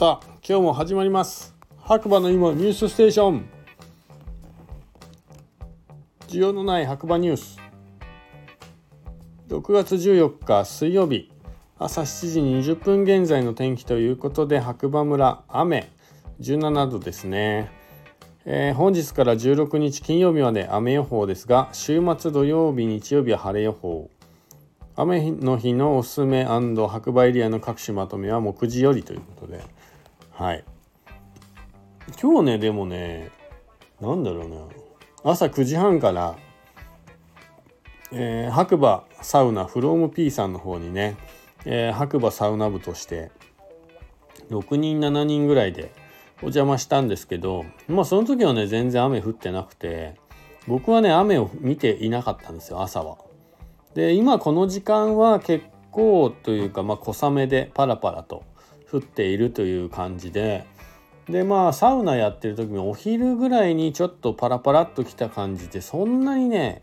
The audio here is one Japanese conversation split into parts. さあ今日も始まります、白馬の今ニュースステーション。需要のない白馬ニュース、6月14日水曜日朝7時20分現在の天気ということで、白馬村雨17度ですね。本日から16日金曜日まで雨予報ですが、週末土曜日日曜日は晴れ予報。雨の日のおすすめ&白馬エリアの各種まとめは目次よりということで、はい。今日ね、でもね、なんだろうな、朝9時半から、白馬サウナフローム P さんの方にね、白馬サウナ部として6人7人ぐらいでお邪魔したんですけど、まあその時はね全然雨降ってなくて、僕はね雨を見ていなかったんですよ、朝は。で今この時間は結構というか、まあ小雨でパラパラと降っているという感じで、でまあサウナやってる時もお昼ぐらいにちょっとパラパラっときた感じで、そんなにね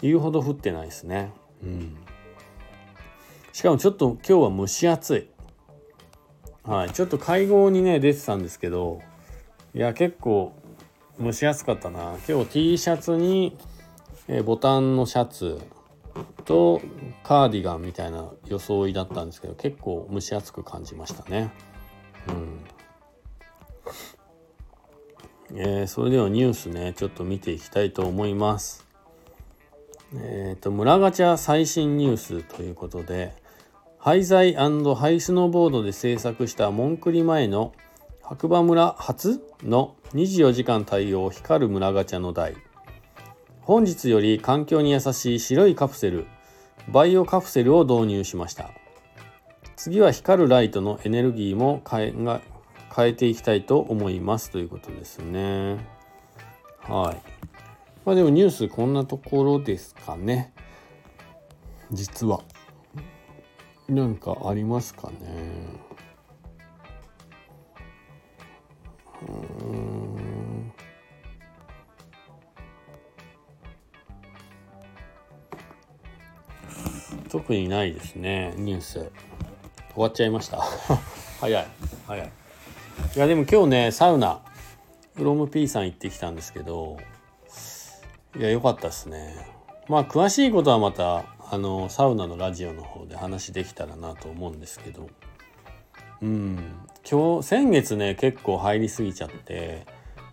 言うほど降ってないですね。うん。しかもちょっと今日は蒸し暑い。はい、ちょっと会合にね出てたんですけど、いや結構蒸し暑かったな。今日 T シャツにボタンのシャツとカーディガンみたいな装いだったんですけど、結構蒸し暑く感じましたね。うん。それではニュースねちょっと見ていきたいと思います。村ガチャ最新ニュースということで。廃材&廃スノーボードで制作したモンクリ前の白馬村初の24時間対応光る村ガチャの台。本日より環境に優しい白いカプセル、バイオカプセルを導入しました。次は光るライトのエネルギーも変えていきたいと思いますということですね。はい。まあでもニュースこんなところですかね。実は。なんかありますかね。特にないですね、ニュース。終わっちゃいました。早い。いやでも今日ねサウナフロム P さん行ってきたんですけど、いや良かったですね。まあ詳しいことはまたサウナのラジオの方で話できたらなと思うんですけど、先月ね結構入りすぎちゃって、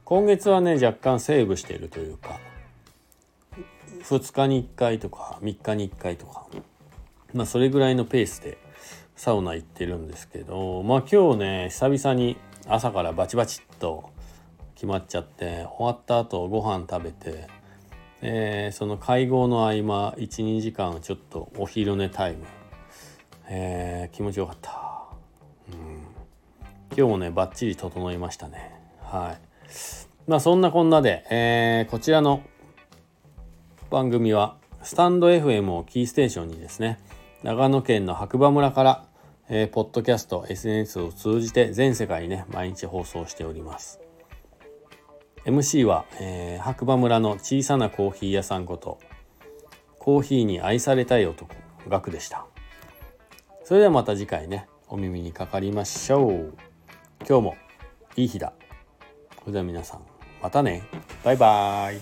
今月はね若干セーブしてるというか、2日に1回とか3日に1回とか、まあそれぐらいのペースでサウナ行ってるんですけど、まあ今日ね久々に朝からバチバチっと決まっちゃって、終わった後ご飯食べて、その会合の合間 1,2 時間ちょっとお昼寝タイム、気持ちよかった、今日もねバッチリ整いましたね。はい。まあそんなこんなで、こちらの番組はスタンド FM をキーステーションにですね、長野県の白馬村から、ポッドキャスト SNS を通じて全世界にね毎日放送しております。MC は、白馬村の小さなコーヒー屋さんことコーヒーに愛されたい男ガクでした。それではまた次回ねお耳にかかりましょう。今日もいい日だ。それでは皆さんまたね、バイバイ。